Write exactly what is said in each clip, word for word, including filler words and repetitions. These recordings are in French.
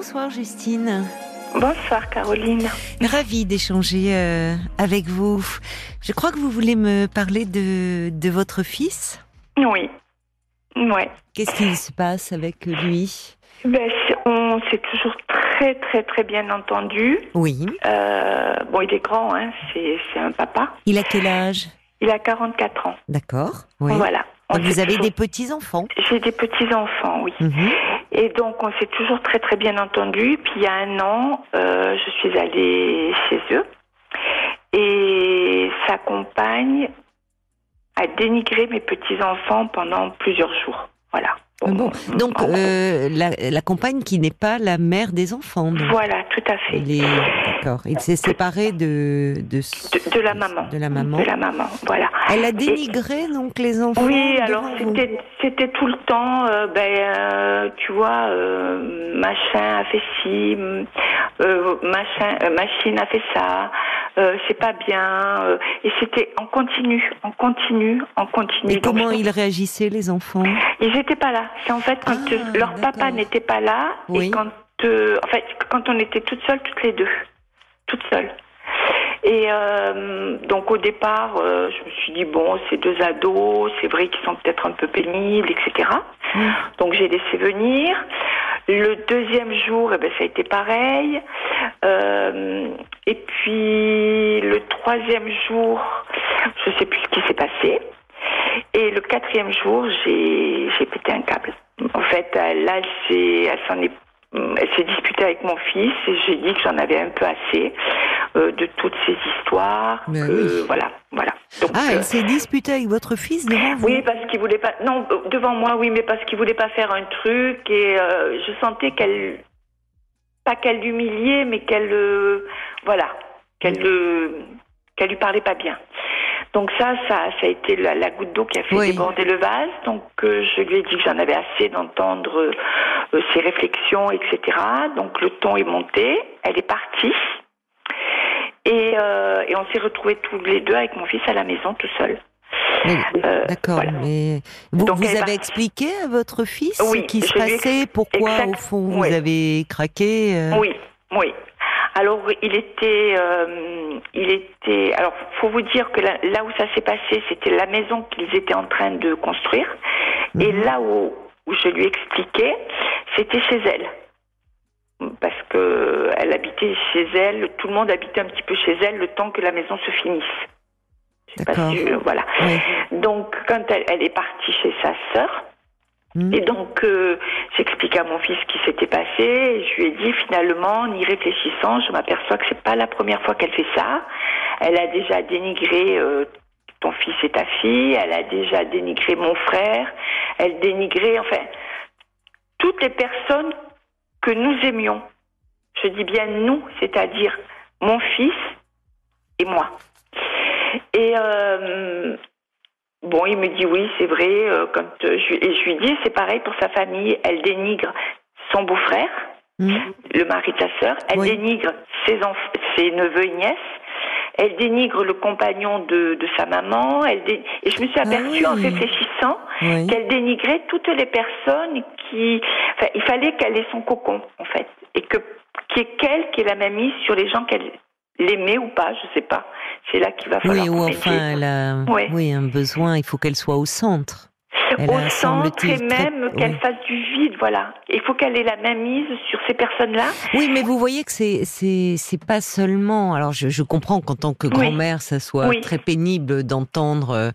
Bonsoir Justine. Bonsoir Caroline. Ravie d'échanger euh, avec vous. Je crois que vous voulez me parler de, de votre fils. Oui. Ouais. Qu'est-ce qui se passe avec lui? Ben, on s'est toujours très très très bien entendu. Oui. Euh, bon, il est grand, hein, c'est, c'est un papa. Il a quel âge? Il a quarante-quatre ans. D'accord. Oui. Voilà. Donc vous avez toujours... des petits-enfants? J'ai des petits-enfants, oui. Mmh. Et donc, on s'est toujours très, très bien entendu. Puis, il y a un an, euh, je suis allée chez eux. Et sa compagne a dénigré mes petits-enfants pendant plusieurs jours. Voilà. Bon, bon. Donc, euh, la, la compagne qui n'est pas la mère des enfants. Donc. Voilà, tout à fait. Il est... D'accord. Il s'est séparé de... De, de, de la maman. De la maman. De la maman, voilà. Elle a dénigré, et... donc, les enfants. Oui, alors, c'était, c'était tout le temps, euh, ben, euh, tu vois, euh, machin a fait ci, euh, machin, euh, machine a fait ça, euh, c'est pas bien. Euh, et c'était en continu, en continu, en continu. Et donc, comment ils réagissaient, les enfants? Ils n'étaient pas là. C'est en fait quand ah, euh, leur d'accord. papa n'était pas là, oui. et quand, euh, en fait, quand on était toutes seules, toutes les deux, toutes seules. Et euh, donc au départ, euh, je me suis dit bon, ces deux ados, c'est vrai qu'ils sont peut-être un peu pénibles, et cetera. Mmh. Donc j'ai laissé venir. Le deuxième jour, eh ben ça a été pareil. Euh, et puis le troisième jour, je ne sais plus ce qui s'est passé. Et le quatrième jour, j'ai, j'ai pété un câble. En fait, là, elle s'est, elle s'en est, elle s'est disputée avec mon fils et j'ai dit que j'en avais un peu assez euh, de toutes ces histoires. Mais euh, oui. Voilà, voilà. Donc, ah, elle euh, s'est disputée avec votre fils devant vous ? Oui, parce qu'il voulait pas. Non, devant moi, oui, mais parce qu'il voulait pas faire un truc et euh, je sentais qu'elle, pas qu'elle l'humiliait, mais qu'elle, euh, voilà, qu'elle, euh, qu'elle lui parlait pas bien. Donc ça, ça, ça a été la, la goutte d'eau qui a fait oui. déborder le vase. Donc euh, je lui ai dit que j'en avais assez d'entendre euh, ses réflexions, et cetera. Donc le ton est monté, elle est partie. Et, euh, et on s'est retrouvés tous les deux avec mon fils à la maison, tout seul. Mais, euh, d'accord, voilà. mais vous, donc, vous avez expliqué à votre fils oui, ce qui se passait, pourquoi exact, au fond oui. vous avez craqué euh... Oui, oui. Alors il était, euh, il était. Alors faut vous dire que là, là où ça s'est passé, c'était la maison qu'ils étaient en train de construire, mmh. et là où, où je lui expliquais, c'était chez elle, parce que elle habitait chez elle, tout le monde habitait un petit peu chez elle le temps que la maison se finisse. Je sais D'accord. pas si je, voilà. Oui. Donc quand elle, elle est partie chez sa sœur. Et donc, euh, j'expliquais à mon fils ce qui s'était passé et je lui ai dit finalement, en y réfléchissant, je m'aperçois que c'est pas la première fois qu'elle fait ça. Elle a déjà dénigré euh, ton fils et ta fille, elle a déjà dénigré mon frère, elle dénigrait, enfin, toutes les personnes que nous aimions. Je dis bien nous, c'est-à-dire mon fils et moi. Et... Euh, Bon, il me dit oui, c'est vrai. Euh, quand euh, je, et je lui dis, c'est pareil pour sa famille. Elle dénigre son beau-frère, mmh. le mari de sa sœur. Elle oui. dénigre ses, enf- ses neveux et nièces. Elle dénigre le compagnon de, de sa maman. Elle dé- et je me suis aperçue ah, oui. en réfléchissant oui. qu'elle dénigrait toutes les personnes qui... Enfin, il fallait qu'elle ait son cocon, en fait. Et que qu'il y ait qu'elle qui ait la main mise sur les gens qu'elle... L'aimer ou pas, je sais pas. C'est là qu'il va falloir. Oui, ou enfin, elle a oui. oui, un besoin, il faut qu'elle soit au centre. Elle au a, centre et même très... qu'elle oui. fasse du vide, voilà. Il faut qu'elle ait la main mise sur ces personnes-là. Oui, mais vous voyez que c'est, c'est, c'est pas seulement. Alors, je, je comprends qu'en tant que oui. grand-mère, ça soit oui. très pénible d'entendre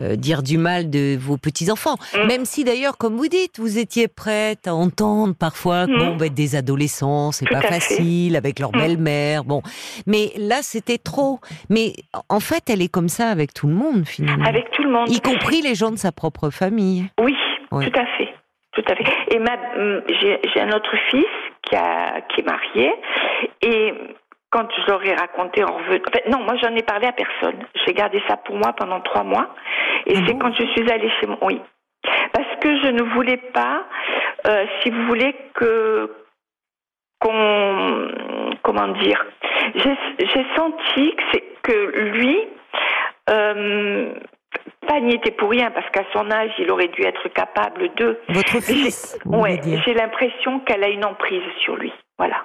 euh, dire du mal de vos petits-enfants. Mmh. Même si d'ailleurs, comme vous dites, vous étiez prête à entendre parfois mmh. bon, ben, des adolescents, c'est Tout pas facile, fait. Avec leur mmh. belle-mère. Bon. Mais là, c'était trop. Mais en fait, elle est comme ça avec tout le monde, finalement. Avec tout le monde. Y compris les gens de sa propre famille. Famille. Oui, ouais. tout à fait, tout à fait. Et ma, j'ai, j'ai un autre fils qui, a, qui est marié, et quand je leur ai raconté, en revenant, enfin, non, moi j'en ai parlé à personne. J'ai gardé ça pour moi pendant trois mois, et mmh. c'est quand je suis allée chez moi, oui, parce que je ne voulais pas, euh, si vous voulez que, qu'on, comment dire, j'ai, j'ai senti que, c'est, que lui. Euh, pas n'y était pour rien, parce qu'à son âge, il aurait dû être capable de... Votre fils, vous voulez dire. Ouais, j'ai l'impression qu'elle a une emprise sur lui, voilà.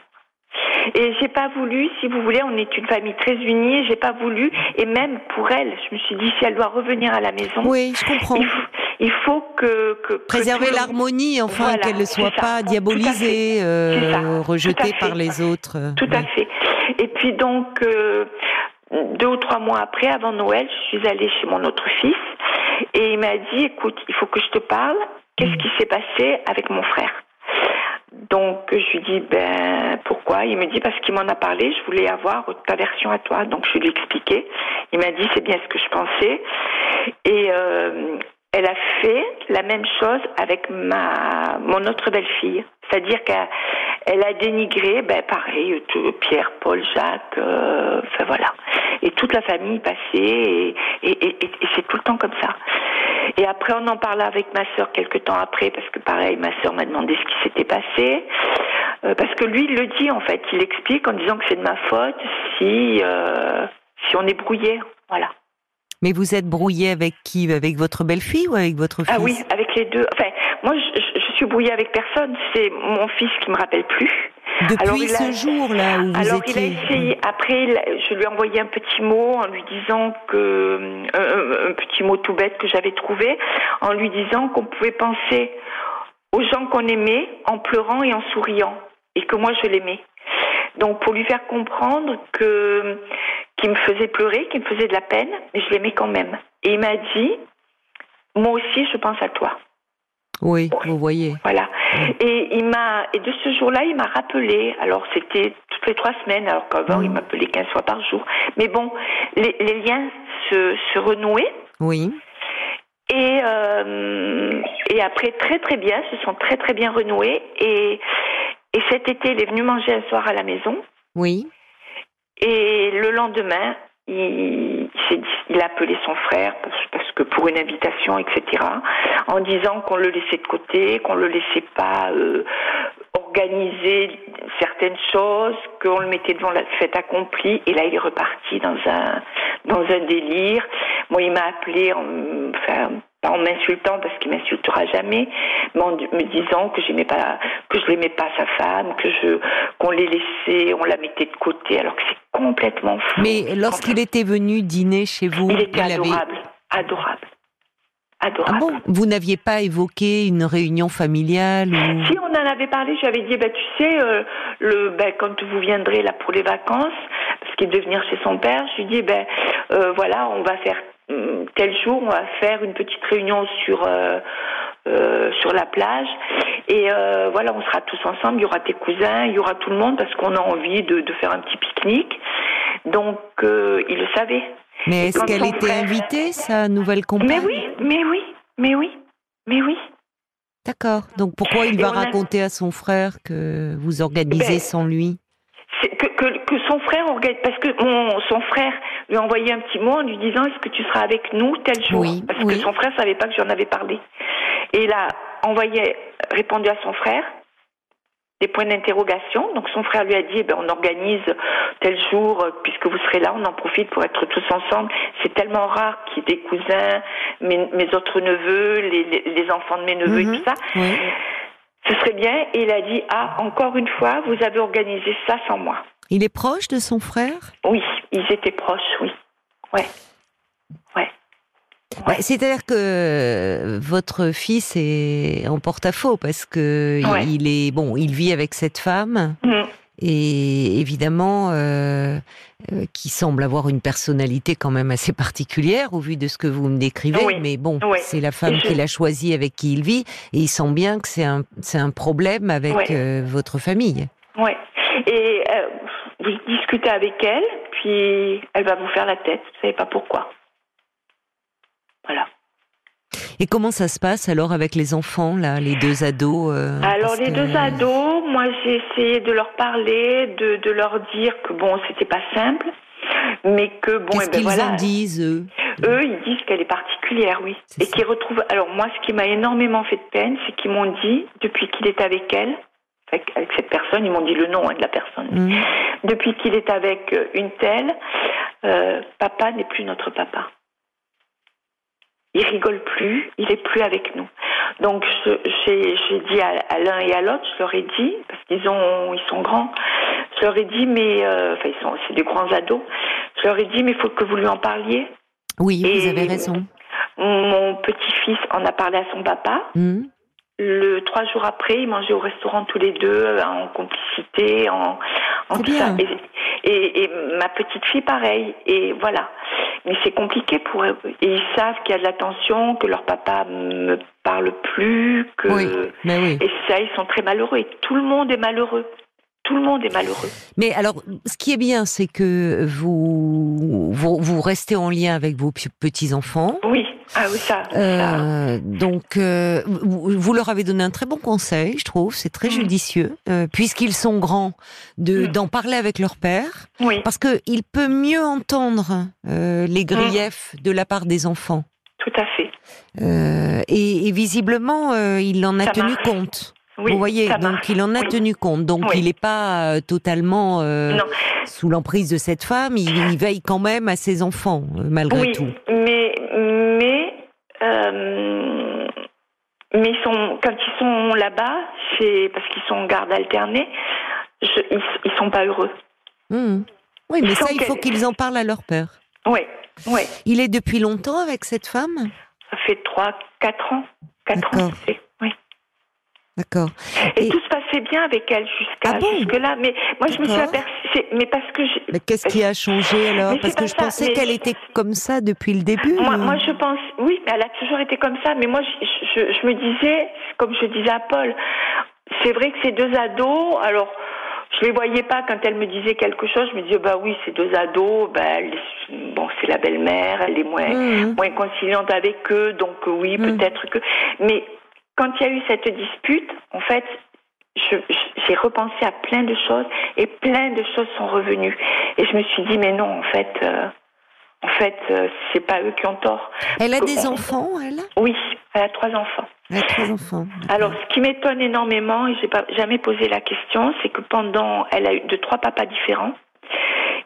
Et j'ai pas voulu, si vous voulez, on est une famille très unie, j'ai pas voulu, et même pour elle, je me suis dit, si elle doit revenir à la maison... Oui, je comprends. Il faut, il faut que... que préserver que l'harmonie, enfin, voilà, qu'elle ne soit pas diabolisée, euh, rejetée par les autres. Tout à fait. Et puis donc... Euh, Deux ou trois mois après, avant Noël, je suis allée chez mon autre fils et il m'a dit, écoute, il faut que je te parle, qu'est-ce qui s'est passé avec mon frère? Donc je lui dis, ben pourquoi? Il me dit, parce qu'il m'en a parlé, je voulais avoir ta version à toi. Donc je lui ai expliqué, il m'a dit, c'est bien ce que je pensais. Et euh, elle a fait la même chose avec ma mon autre belle-fille, c'est-à-dire qu'elle elle a dénigré, ben pareil, tout, Pierre, Paul, Jacques, euh, enfin voilà. Et toute la famille passait, et, et, et, et, et c'est tout le temps comme ça. Et après, on en parla avec ma sœur quelques temps après, parce que pareil, ma sœur m'a demandé ce qui s'était passé. Euh, parce que lui, il le dit, en fait, il explique en disant que c'est de ma faute si, euh, si on est brouillé, voilà. Mais vous êtes brouillée avec qui? Avec votre belle-fille ou avec votre fils? Ah oui, avec les deux. Enfin, moi, je, je suis brouillée avec personne. C'est mon fils qui me rappelle plus. Depuis alors, il ce a... jour-là où vous alors, étiez... il a essayé. Après, il a... je lui ai envoyé un petit mot en lui disant que... Un, un petit mot tout bête que j'avais trouvé, en lui disant qu'on pouvait penser aux gens qu'on aimait en pleurant et en souriant. Et que moi, je l'aimais. Donc, pour lui faire comprendre que... qui me faisait pleurer, qui me faisait de la peine, mais je l'aimais quand même. Et il m'a dit, moi aussi, je pense à toi. Oui, oui. Vous voyez. Voilà. Et il m'a, et de ce jour-là, il m'a rappelé. Alors, c'était toutes les trois semaines, alors qu'avant, mmh. il m'appelait quinze fois par jour. Mais bon, les, les liens se, se renouaient. Oui. Et, euh, et après, très très bien, se sont très très bien renoués. Et, et cet été, il est venu manger un soir à la maison. Oui. Et le lendemain, il, il, il a appelé son frère parce, parce que pour une invitation, et cetera, en disant qu'on le laissait de côté, qu'on le laissait pas euh, organiser certaines choses, qu'on le mettait devant la fête accomplie. Et là, il est reparti dans un dans un délire. Moi, il m'a appelé, en, enfin, pas en m'insultant parce qu'il m'insultera jamais, mais en me disant que j'aimais pas, que je l'aimais pas sa femme, que je qu'on les laissait, on la mettait de côté, alors que c'est complètement fou. Mais lorsqu'il était venu dîner chez vous, il était il adorable, avait... adorable, adorable. Ah bon, vous n'aviez pas évoqué une réunion familiale ou... Si, on en avait parlé. J'avais dit, bah tu sais, euh, le, bah, quand vous viendrez là pour les vacances, parce qu'il devait venir chez son père, je lui dis, ben bah, euh, voilà, on va faire. Tel jour, on va faire une petite réunion sur euh, euh, sur la plage et euh, voilà, on sera tous ensemble. Il y aura tes cousins, il y aura tout le monde parce qu'on a envie de, de faire un petit pique-nique. Donc, euh, il le savait. Mais est-ce qu'elle était frère... invitée, sa nouvelle compagne? Mais oui, mais oui, mais oui, mais oui. D'accord. Donc, pourquoi il et va raconter a... à son frère que vous organisez ben... sans lui? C'est que, que, que son frère, parce que mon, son frère lui a envoyé un petit mot en lui disant, est-ce que tu seras avec nous tel jour? Oui, parce oui. que son frère ne savait pas que j'en avais parlé. Et il a envoyé, répondu à son frère, des points d'interrogation. Donc son frère lui a dit, eh ben, on organise tel jour, puisque vous serez là, on en profite pour être tous ensemble. C'est tellement rare qu'il y ait des cousins, mes, mes autres neveux, les, les, les enfants de mes neveux mm-hmm. et tout ça. Oui. Ce serait bien, et il a dit, ah, encore une fois, vous avez organisé ça sans moi. Il est proche de son frère? Oui, ils étaient proches, oui. Ouais. Ouais. Ouais. C'est-à-dire que votre fils est en porte-à-faux, parce que ouais. il est, bon, il vit avec cette femme, mmh. et évidemment, euh, euh, qui semble avoir une personnalité quand même assez particulière au vu de ce que vous me décrivez, oui. mais bon, oui. c'est la femme je... qu'il a choisie avec qui il vit, et il sent bien que c'est un, c'est un problème avec oui. euh, votre famille. Oui, et euh, vous discutez avec elle, puis elle va vous faire la tête, vous ne savez pas pourquoi. Voilà. Et comment ça se passe alors avec les enfants, là, les deux ados euh, Alors les que... deux ados, moi j'ai essayé de leur parler, de, de leur dire que bon, c'était pas simple, mais que bon... Qu'est-ce eh ben, qu'ils voilà, en disent eux Eux, ils disent qu'elle est particulière, oui. C'est et ça. Qu'ils retrouvent... Alors moi, ce qui m'a énormément fait de peine, c'est qu'ils m'ont dit, depuis qu'il est avec elle, avec, avec cette personne, ils m'ont dit le nom hein, de la personne, mmh. depuis qu'il est avec une telle, euh, papa n'est plus notre papa. il rigole plus, il est plus avec nous. Donc je, j'ai, j'ai dit à, à l'un et à l'autre, je leur ai dit, parce qu'ils ont, ils sont grands, je leur ai dit, mais euh, enfin ils sont, c'est des grands ados, je leur ai dit, mais il faut que vous lui en parliez. Oui, et vous avez raison. Mon petit-fils en a parlé à son papa. Mmh. Le trois jours après, ils mangeaient au restaurant tous les deux, en complicité, en, en tout bien. Ça. Et, et, et ma petite fille, pareil. Et voilà. Mais c'est compliqué pour eux. Et ils savent qu'il y a de la tension, que leur papa ne parle plus, que. Oui, mais oui. Et ça, ils sont très malheureux. Et tout le monde est malheureux. Tout le monde est malheureux. Mais alors, ce qui est bien, c'est que vous vous, vous restez en lien avec vos petits-enfants. Oui. Ah oui, ça. ça. Euh, donc, euh, vous, vous leur avez donné un très bon conseil, je trouve. C'est très mmh. judicieux, euh, puisqu'ils sont grands, de, mmh. d'en parler avec leur père, oui. parce que il peut mieux entendre euh, les griefs mmh. de la part des enfants. Tout à fait. Euh, et, et visiblement, euh, il en a ça tenu marche. compte. Oui, vous voyez, donc marche. il en a oui. tenu compte. Donc, oui. il n'est pas euh, totalement euh, sous l'emprise de cette femme. Il, il veille quand même à ses enfants, euh, malgré oui, tout. mais mais euh, mais ils sont, quand ils sont là-bas, c'est parce qu'ils sont en garde alternée. Je, ils, ils sont pas heureux. Mmh. Oui, mais ils ça, il faut qu'ils en parlent à leur père. Oui, oui. Il est depuis longtemps avec cette femme ? Ça fait trois, quatre ans, quatre D'accord. ans. C'est... D'accord. Et, et tout se passait bien avec elle jusqu'à ah bon jusque là, mais moi D'accord. je me suis aperçue, mais parce que je... mais qu'est-ce qui a changé alors ? Parce que je ça, pensais qu'elle je... était comme ça depuis le début. Moi, ou... moi je pense, oui, mais elle a toujours été comme ça. Mais moi je, je, je me disais, comme je disais à Paul, c'est vrai que ces deux ados, alors je les voyais pas quand elle me disait quelque chose, je me disais bah oui, ces deux ados, bah elle, bon c'est la belle-mère, elle est moins mmh. moins conciliante avec eux, donc oui mmh. peut-être que, mais quand il y a eu cette dispute, en fait, je, je, j'ai repensé à plein de choses et plein de choses sont revenues. Et je me suis dit, mais non, en fait, euh, en fait, euh, c'est pas eux qui ont tort. Elle a des on... enfants, elle ? Oui, elle a trois enfants. Elle a trois enfants. Alors, ce qui m'étonne énormément, et j'ai pas jamais posé la question, c'est que pendant, elle a eu de trois papas différents,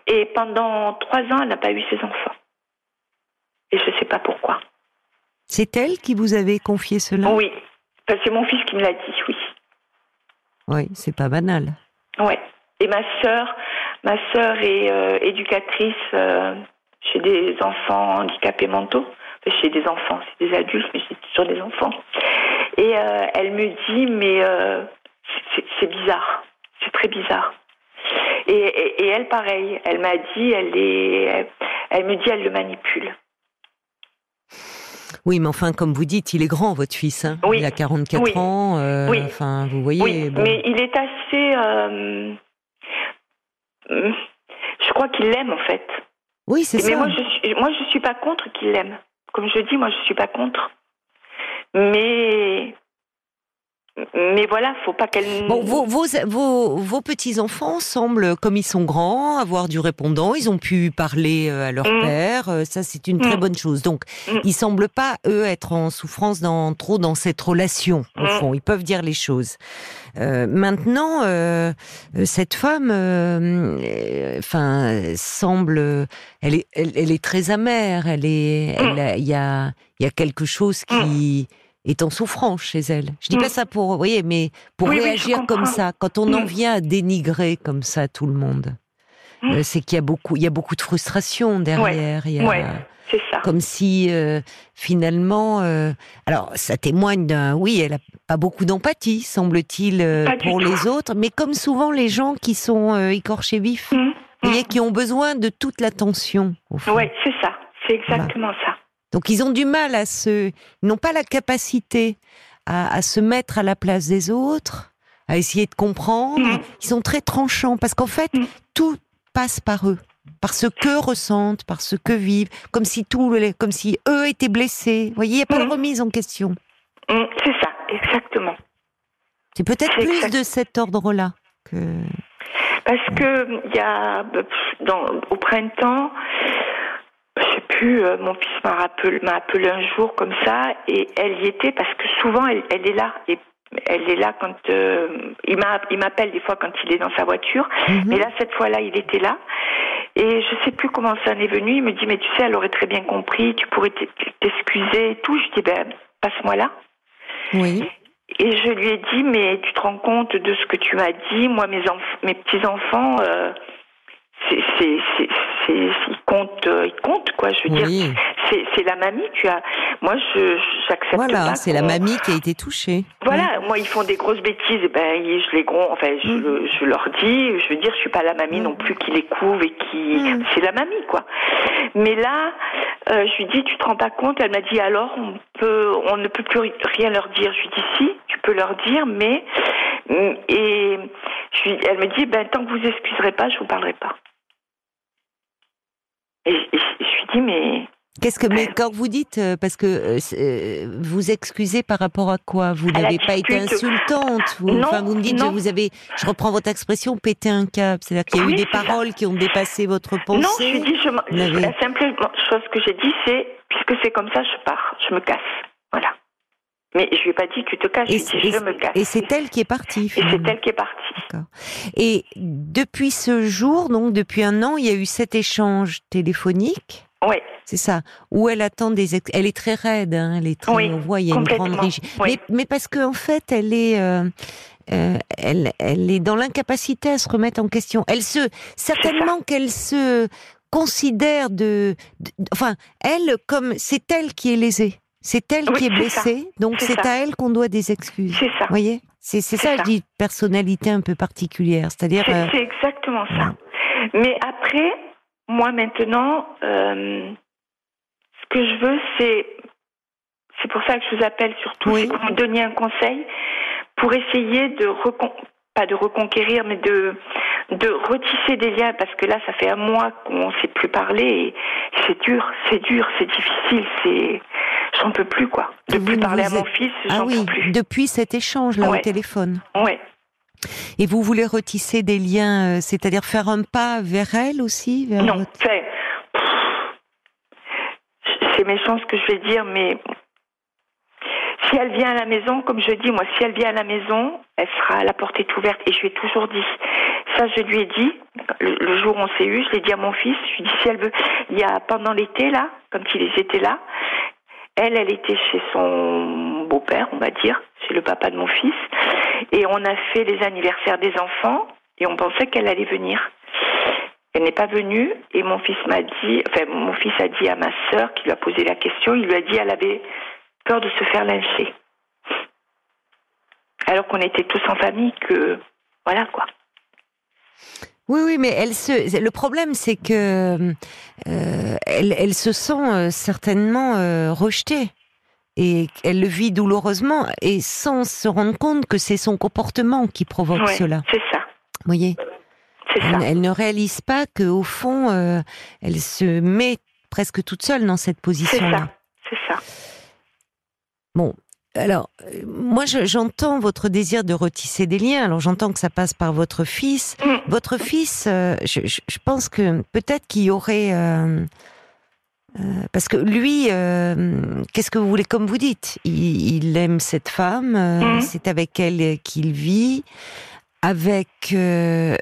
et pendant trois ans, elle n'a pas eu ses enfants. Et je sais pas pourquoi. C'est elle qui vous avait confié cela ? Oui. C'est mon fils qui me l'a dit, oui. Oui, c'est pas banal. Oui. Et ma sœur, ma sœur est euh, éducatrice euh, chez des enfants handicapés mentaux. Enfin, chez des enfants, c'est des adultes, mais c'est sur des enfants. Et euh, elle me dit, mais euh, c'est, c'est bizarre, c'est très bizarre. Et, et, et elle, pareil, elle m'a dit, elle est, elle me dit, elle le manipule. Oui, mais enfin, comme vous dites, il est grand, votre fils. Hein oui. Il a quarante-quatre oui. ans. Euh, oui. Enfin, vous voyez. Oui, bon. Mais il est assez. Euh... Je crois qu'il l'aime, en fait. Oui, c'est mais ça. Mais moi, je suis, moi, je suis pas contre qu'il l'aime. Comme je dis, moi, je suis pas contre. Mais. Mais voilà, faut pas qu'elle. Bon, vos, vos, vos, vos petits-enfants semblent, comme ils sont grands, avoir du répondant. Ils ont pu parler à leur mmh. père. Ça, c'est une mmh. très bonne chose. Donc, mmh. ils semblent pas, eux, être en souffrance dans, trop dans cette relation, au mmh. fond. Ils peuvent dire les choses. Euh, maintenant, euh, cette femme, euh, enfin, semble, elle est, elle, elle est très amère. Elle est, il y a, il y a quelque chose qui. Mmh. est en souffrance chez elle. Je dis mmh. pas ça pour, vous voyez, mais pour oui, réagir oui, comme ça, quand on mmh. en vient à dénigrer comme ça tout le monde, mmh. euh, c'est qu'il y a beaucoup, il y a beaucoup de frustration derrière. Ouais. Il y a, ouais, c'est ça. Comme si euh, finalement, euh, alors ça témoigne d'un, oui, elle a pas beaucoup d'empathie, semble-t-il, euh, pour les tout. autres, mais comme souvent les gens qui sont euh, écorchés vifs, mmh. Mmh. vous voyez, qui ont besoin de toute l'attention. Oui, c'est ça, c'est exactement voilà. ça. Donc ils ont du mal à se... Ils n'ont pas la capacité à, à se mettre à la place des autres, à essayer de comprendre. Mmh. Ils sont très tranchants, parce qu'en fait, mmh. tout passe par eux. Par ce que ressentent, par ce que vivent. Comme si, tout, comme si eux étaient blessés. Vous voyez, il n'y a pas mmh. de remise en question. Mmh. C'est ça, exactement. C'est peut-être C'est plus exact. de cet ordre-là que... Parce que il y a... Dans, au printemps... Je sais plus, euh, mon fils m'a appelé, m'a appelé un jour comme ça, et elle y était parce que souvent elle, elle est là, et elle est là quand euh, il m'a, il m'appelle des fois quand il est dans sa voiture, mm-hmm. mais là cette fois-là il était là, Et je sais plus comment ça en est venu. Il me dit, mais tu sais, elle aurait très bien compris, tu pourrais t'excuser et tout. Je dis, ben, passe-moi là. Oui. Et je lui ai dit, mais tu te rends compte de ce que tu m'as dit? Moi, mes, enf- mes petits-enfants, euh, c'est, c'est, c'est, c'est, ils comptent, euh, ils comptent, quoi. Je veux oui. dire, c'est, c'est la mamie. Tu as... Moi, je, j'accepte voilà, pas. Voilà, c'est qu'on... la mamie qui a été touchée. Voilà, oui. Moi, ils font des grosses bêtises. Et ben, je les gronde, enfin, je, mm. je leur dis, je veux dire, je suis pas la mamie mm. non plus qui les couve et qui... Mm. C'est la mamie, quoi. Mais là... Euh, je lui dis, tu te rends pas compte? Elle m'a dit, alors, on peut, on ne peut plus rien leur dire. Je lui dis, si, tu peux leur dire, mais, et je lui, elle me dit, ben, tant que vous excuserez pas, je vous parlerai pas. Et, et je lui dis, mais. Qu'est-ce que, mais quand vous dites, parce que euh, vous excusez par rapport à quoi? Vous n'avez pas été insultante? Vous, non, enfin, vous me dites, non. vous avez, je reprends votre expression, péter un câble. C'est-à-dire qu'il y a oui, eu des paroles ça. qui ont dépassé votre pensée. Non, je dis, je, je, la simple chose que j'ai dit, c'est, puisque c'est comme ça, je pars, je me casse. Voilà. Mais je lui ai pas dit tu te caches, et je lui ai dit je me casse. Et c'est elle qui est partie. Finalement. Et c'est elle qui est partie. D'accord. Et depuis ce jour, donc depuis un an, il y a eu cet échange téléphonique. Oui. C'est ça. Où elle attend des. Ex... Elle est très raide. Hein, elle est très. Oui, on voit, il y a une grande rigidité. Oui. Mais, mais parce qu'en en fait, elle est, euh, euh, elle, elle est dans l'incapacité à se remettre en question. Elle se, certainement qu'elle se considère de, de, enfin, elle comme c'est elle qui est lésée, c'est elle oui, qui est blessée. Ça. Donc c'est, c'est à elle qu'on doit des excuses. C'est ça. Vous voyez, c'est, c'est, c'est ça, ça. Je dis personnalité un peu particulière. C'est-à-dire. C'est, euh... c'est exactement ça. Ouais. Mais après. Moi, maintenant, euh, ce que je veux, c'est... C'est pour ça que je vous appelle surtout, oui. c'est que vous me donniez un conseil pour essayer de... Recon- pas de reconquérir, mais de, de retisser des liens, parce que là, ça fait un mois qu'on ne s'est plus parlé, et c'est dur, c'est dur, c'est difficile, c'est... J'en peux plus, quoi. De vous, plus parler à mon êtes... fils, j'en ah oui, peux plus. Depuis cet échange, là, ouais. au téléphone. Oui. Et vous voulez retisser des liens, euh, c'est-à-dire faire un pas vers elle aussi vers Non, votre... c'est... Pff, c'est méchant ce que je vais dire, mais si elle vient à la maison, comme je dis, moi, si elle vient à la maison, elle sera, la porte est ouverte, et je lui ai toujours dit, ça je lui ai dit, le, le jour où on s'est eu, je l'ai dit à mon fils, je lui ai dit, si elle veut, il y a, pendant l'été, là, quand ils étaient là, elle, elle était chez son beau-père, on va dire, chez le papa de mon fils, et on a fait les anniversaires des enfants, et on pensait qu'elle allait venir. Elle n'est pas venue, et mon fils m'a dit, enfin, mon fils a dit à ma sœur, qui lui a posé la question, il lui a dit qu'elle avait peur de se faire lyncher. Alors qu'on était tous en famille, que, voilà, quoi. Oui, oui, mais elle se. Le problème, c'est que euh, elle, elle se sent euh, certainement euh, rejetée, et elle le vit douloureusement, et sans se rendre compte que c'est son comportement qui provoque ouais, cela. C'est ça. Vous voyez. C'est ça. Elle, elle ne réalise pas que, au fond, euh, elle se met presque toute seule dans cette position-là. C'est ça. C'est ça. Bon. Alors, euh, moi, je, j'entends votre désir de retisser des liens. Alors, j'entends que ça passe par votre fils. Mmh. Votre fils, euh, je, je, je pense que peut-être qu'il y aurait... Euh, euh, parce que lui, euh, qu'est-ce que vous voulez, comme vous dites, il, il aime cette femme, euh, mmh. c'est avec elle qu'il vit. Avec, euh,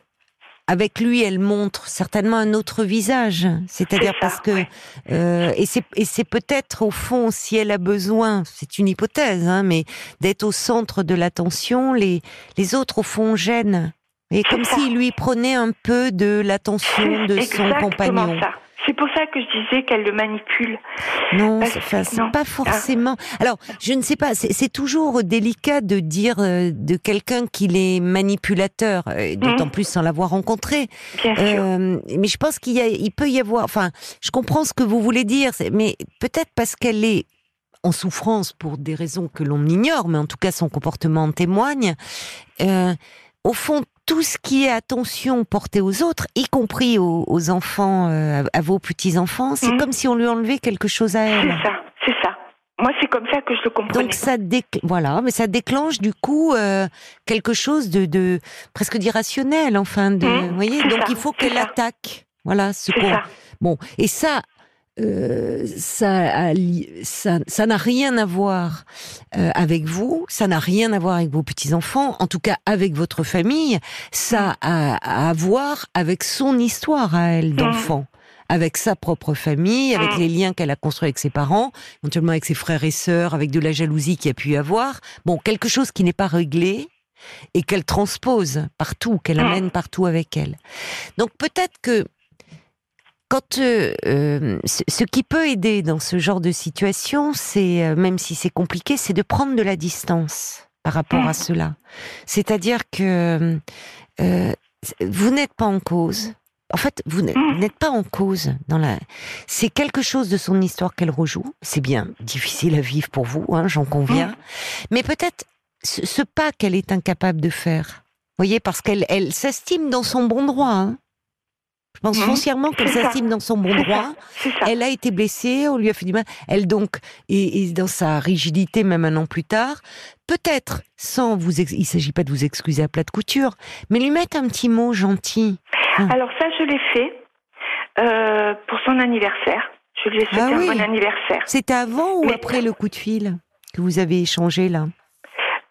avec lui, elle montre certainement un autre visage. C'est-à-dire c'est parce ça, que... Ouais. Euh, et, c'est, et c'est peut-être, au fond, si elle a besoin, c'est une hypothèse, hein, mais d'être au centre de l'attention, les, les autres, au fond, gênent. Et c'est comme ça. S'il lui prenait un peu de l'attention c'est de son compagnon. Ça. C'est pour ça que je disais qu'elle le manipule. Non, Parce... c'est, c'est non. pas forcément... Alors, je ne sais pas, c'est, c'est toujours délicat de dire euh, de quelqu'un qu'il est manipulateur, euh, d'autant mmh. plus sans l'avoir rencontré. Bien euh, sûr. Mais je pense qu'il y a, il peut y avoir... Enfin, je comprends ce que vous voulez dire, mais peut-être parce qu'elle est en souffrance pour des raisons que l'on ignore, mais en tout cas, son comportement en témoigne. Euh, au fond... Tout ce qui est attention portée aux autres, y compris aux, aux enfants, euh, à vos petits-enfants, c'est mmh. comme si on lui enlevait quelque chose à elle. C'est ça, c'est ça. Moi, c'est comme ça que je le comprenais. Donc ça, dé- voilà, mais ça déclenche du coup euh, quelque chose de, de presque d'irrationnel, enfin. De, mmh. vous voyez, c'est donc ça, il faut qu'elle ça. attaque. Voilà, ce c'est qu'on. Ça. Bon, et ça, euh, ça, a, ça, ça n'a rien à voir euh, avec vous, ça n'a rien à voir avec vos petits-enfants, en tout cas avec votre famille, ça a à voir avec son histoire à elle d'enfant. Avec sa propre famille, avec les liens qu'elle a construits avec ses parents, éventuellement avec ses frères et sœurs, avec de la jalousie qu'il y a pu y avoir. Bon, quelque chose qui n'est pas réglé et qu'elle transpose partout, qu'elle amène partout avec elle. Donc peut-être que quand euh, euh, ce qui peut aider dans ce genre de situation, c'est euh, même si c'est compliqué, c'est de prendre de la distance par rapport à cela. C'est-à-dire que euh, vous n'êtes pas en cause. En fait, vous n'êtes pas en cause dans la. C'est quelque chose de son histoire qu'elle rejoue. C'est bien difficile à vivre pour vous, hein, j'en conviens. Mais peut-être ce, ce pas qu'elle est incapable de faire. Vous voyez, parce qu'elle elle s'estime dans son bon droit. Hein. Je pense foncièrement qu'elle s'estime dans son bon droit. Elle a été blessée, on lui a fait du mal. Elle donc est, est dans sa rigidité, même un an plus tard. Peut-être, sans vous, ex... il ne s'agit pas de vous excuser à plate couture, mais lui mettre un petit mot gentil. Alors ça, je l'ai fait euh, pour son anniversaire. Je lui ai souhaité ah oui. un bon anniversaire. C'était avant ou Mais... après le coup de fil que vous avez échangé là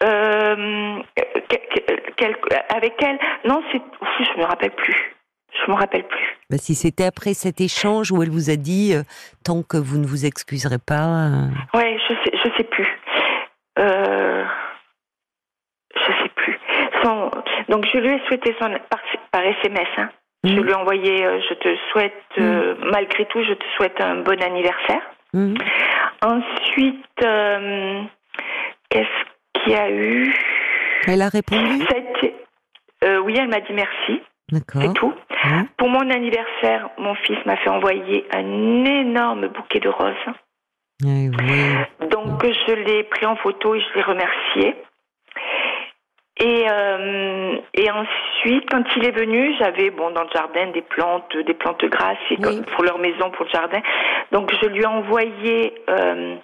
euh, quel... Avec elle Non, c'est... je me rappelle plus. Je me rappelle plus. Ben, si c'était après cet échange où elle vous a dit euh, tant que vous ne vous excuserez pas. Euh... Ouais, je sais, je sais plus. Euh... Je sais plus. Son... Donc je lui ai souhaité son par, par S M S. Hein. Mmh. Je lui ai envoyé euh, je te souhaite euh, mmh. malgré tout je te souhaite un bon anniversaire. Mmh. Ensuite euh, qu'est-ce qu'il y a eu ? Elle a répondu. Cette... Euh, oui, elle m'a dit merci. D'accord. C'est tout. Mmh. Pour mon anniversaire, mon fils m'a fait envoyer un énorme bouquet de roses. Mmh. Donc mmh. je l'ai pris en photo et je l'ai remercié. Et, euh, et ensuite, quand il est venu, j'avais bon dans le jardin des plantes, des plantes grasses et oui. pour leur maison, pour le jardin. Donc je lui ai envoyé, euh,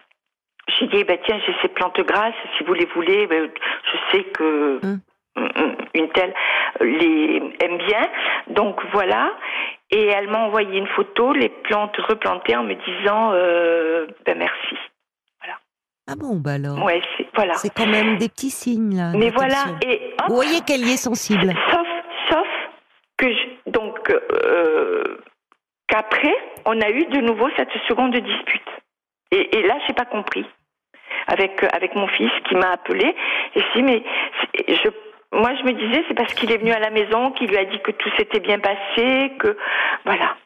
j'ai dit bah tiens j'ai ces plantes grasses, si vous les voulez, bah, je sais que mm. une telle les aime bien. Donc voilà. Et elle m'a envoyé une photo, les plantes replantées en me disant euh, ben merci. Ah bon, bah alors. Ouais, c'est, voilà. C'est quand même des petits signes, là. Mais voilà, et hop, vous voyez qu'elle y est sensible. Sauf, sauf que, je, donc, euh, qu'après, on a eu de nouveau cette seconde dispute. Et, et là, j'ai pas compris. Avec, avec mon fils qui m'a appelé. Et si, mais, je, moi, je me disais, c'est parce qu'il est venu à la maison, qu'il lui a dit que tout s'était bien passé, que, voilà.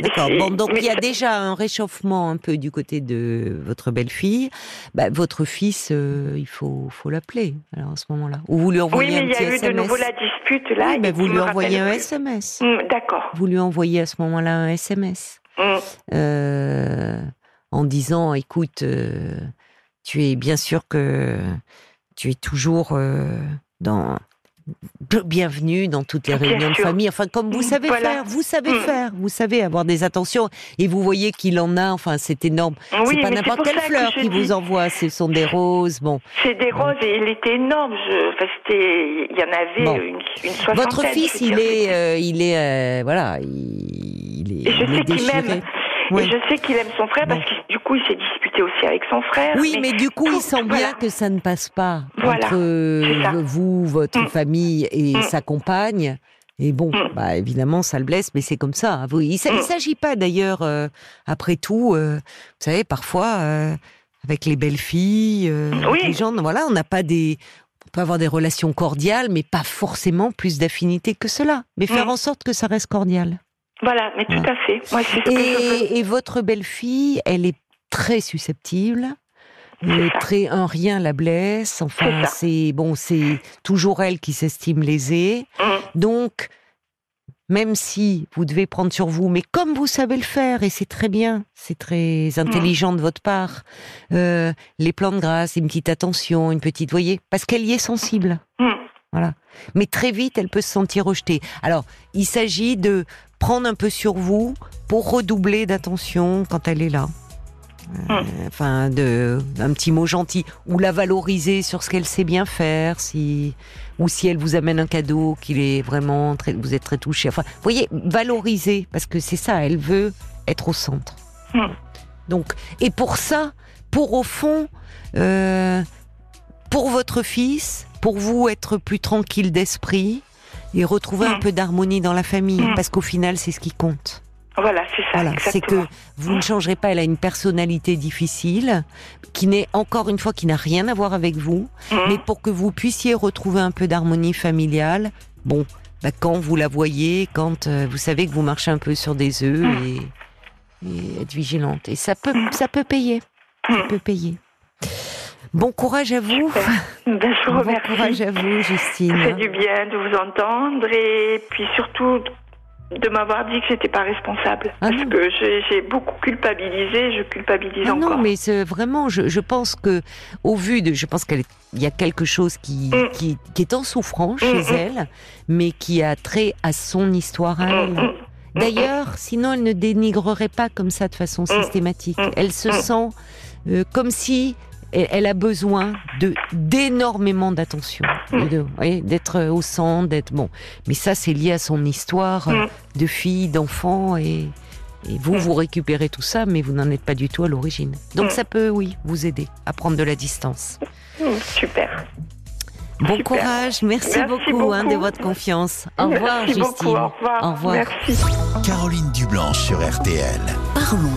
D'accord. Bon, donc il y a déjà un réchauffement un peu du côté de votre belle-fille. Bah, votre fils, euh, il faut, faut l'appeler. Alors à ce moment-là, ou vous lui envoyez oui, un petit S M S. Oui, mais il y a eu de nouveau la dispute là. Oui, mais vous lui envoyez un S M S. Mmh, d'accord. Vous lui envoyez à ce moment-là un S M S mmh. euh, en disant, écoute, euh, tu es bien sûr que tu es toujours euh, dans. Bienvenue dans toutes les bien réunions sûr. De famille. Enfin, comme vous savez voilà. faire, vous savez mmh. faire, vous savez avoir des attentions. Et vous voyez qu'il en a. Enfin, c'est énorme. Oui, c'est pas n'importe quelle fleur que qui dis... vous envoie. Ce sont des roses. Bon. C'est des roses et il était énorme. Je... Enfin, c'était... il y en avait bon. une, une soixantaine. Votre fils, il est, euh, il est, euh, voilà, il est. Et je il sais est déchiré. Qu'il m'aime. Ouais. Et je sais qu'il aime son frère bon. Parce que du coup il s'est disputé aussi avec son frère. Oui, mais, mais du coup tout, il sent voilà. bien que ça ne passe pas voilà. entre vous, votre mmh. famille et mmh. sa compagne. Et bon, mmh. bah évidemment ça le blesse, mais c'est comme ça. Il ne s'agit pas d'ailleurs, euh, après tout, euh, vous savez, parfois euh, avec les belles filles, euh, oui. les gens, voilà, on n'a pas des. On peut avoir des relations cordiales, mais pas forcément plus d'affinité que cela. Mais faire mmh. en sorte que ça reste cordial. Voilà, mais tout voilà. à fait. Moi, c'est ce et, que je et votre belle-fille, elle est très susceptible. Est très, un rien la blesse. Enfin, c'est, c'est bon, c'est toujours elle qui s'estime lésée. Mmh. Donc, même si vous devez prendre sur vous, mais comme vous savez le faire, et c'est très bien, c'est très intelligent mmh. de votre part, euh, les plantes grasses, une petite attention, une petite, vous voyez, parce qu'elle y est sensible. Mmh. Voilà. Mais très vite, elle peut se sentir rejetée. Alors, il s'agit de prendre un peu sur vous pour redoubler d'attention quand elle est là. Enfin, euh, un petit mot gentil, ou la valoriser sur ce qu'elle sait bien faire, si, ou si elle vous amène un cadeau, qu'il est vraiment très, vous êtes très touché. Enfin, vous voyez, valoriser, parce que c'est ça, elle veut être au centre. Mmh. Donc, et pour ça, pour au fond, euh, pour votre fils, pour vous être plus tranquille d'esprit et retrouver mmh. un peu d'harmonie dans la famille, mmh. parce qu'au final, c'est ce qui compte. Voilà, c'est ça. Voilà, c'est que vous ne changerez pas. Elle a une personnalité difficile, qui n'est encore une fois qui n'a rien à voir avec vous. Mmh. Mais pour que vous puissiez retrouver un peu d'harmonie familiale, bon, bah quand vous la voyez, quand euh, vous savez que vous marchez un peu sur des œufs mmh. et, et être vigilante. Et ça peut, mmh. ça peut payer. Mmh. Ça peut payer. Bon courage à vous. Ben, je vous remercie. Bon courage à vous, Justine. Ça fait du bien de vous entendre et puis surtout de m'avoir dit que j'étais pas responsable. Ah parce non. que j'ai, j'ai beaucoup culpabilisé, je culpabilise ah encore. Non, mais c'est vraiment, je, je pense que, au vu de, je pense qu'il y a quelque chose qui, mmh. qui, qui est en souffrance mmh. chez mmh. elle, mais qui a trait à son histoire à elle. Mmh. D'ailleurs, mmh. sinon elle ne dénigrerait pas comme ça de façon systématique. Mmh. Elle se mmh. sent euh, comme si elle a besoin de d'énormément d'attention, de, oui, d'être au centre, d'être bon. Mais ça, c'est lié à son histoire de fille, d'enfant, et, et vous, vous récupérez tout ça, mais vous n'en êtes pas du tout à l'origine. Donc ça peut, oui, vous aider à prendre de la distance. Super. Bon Super. courage, merci, merci beaucoup, beaucoup. Hein, de votre confiance. Au revoir, merci Justine. Beaucoup, au revoir. Au revoir. Merci. Caroline Dublanche sur R T L. Parlons-nous.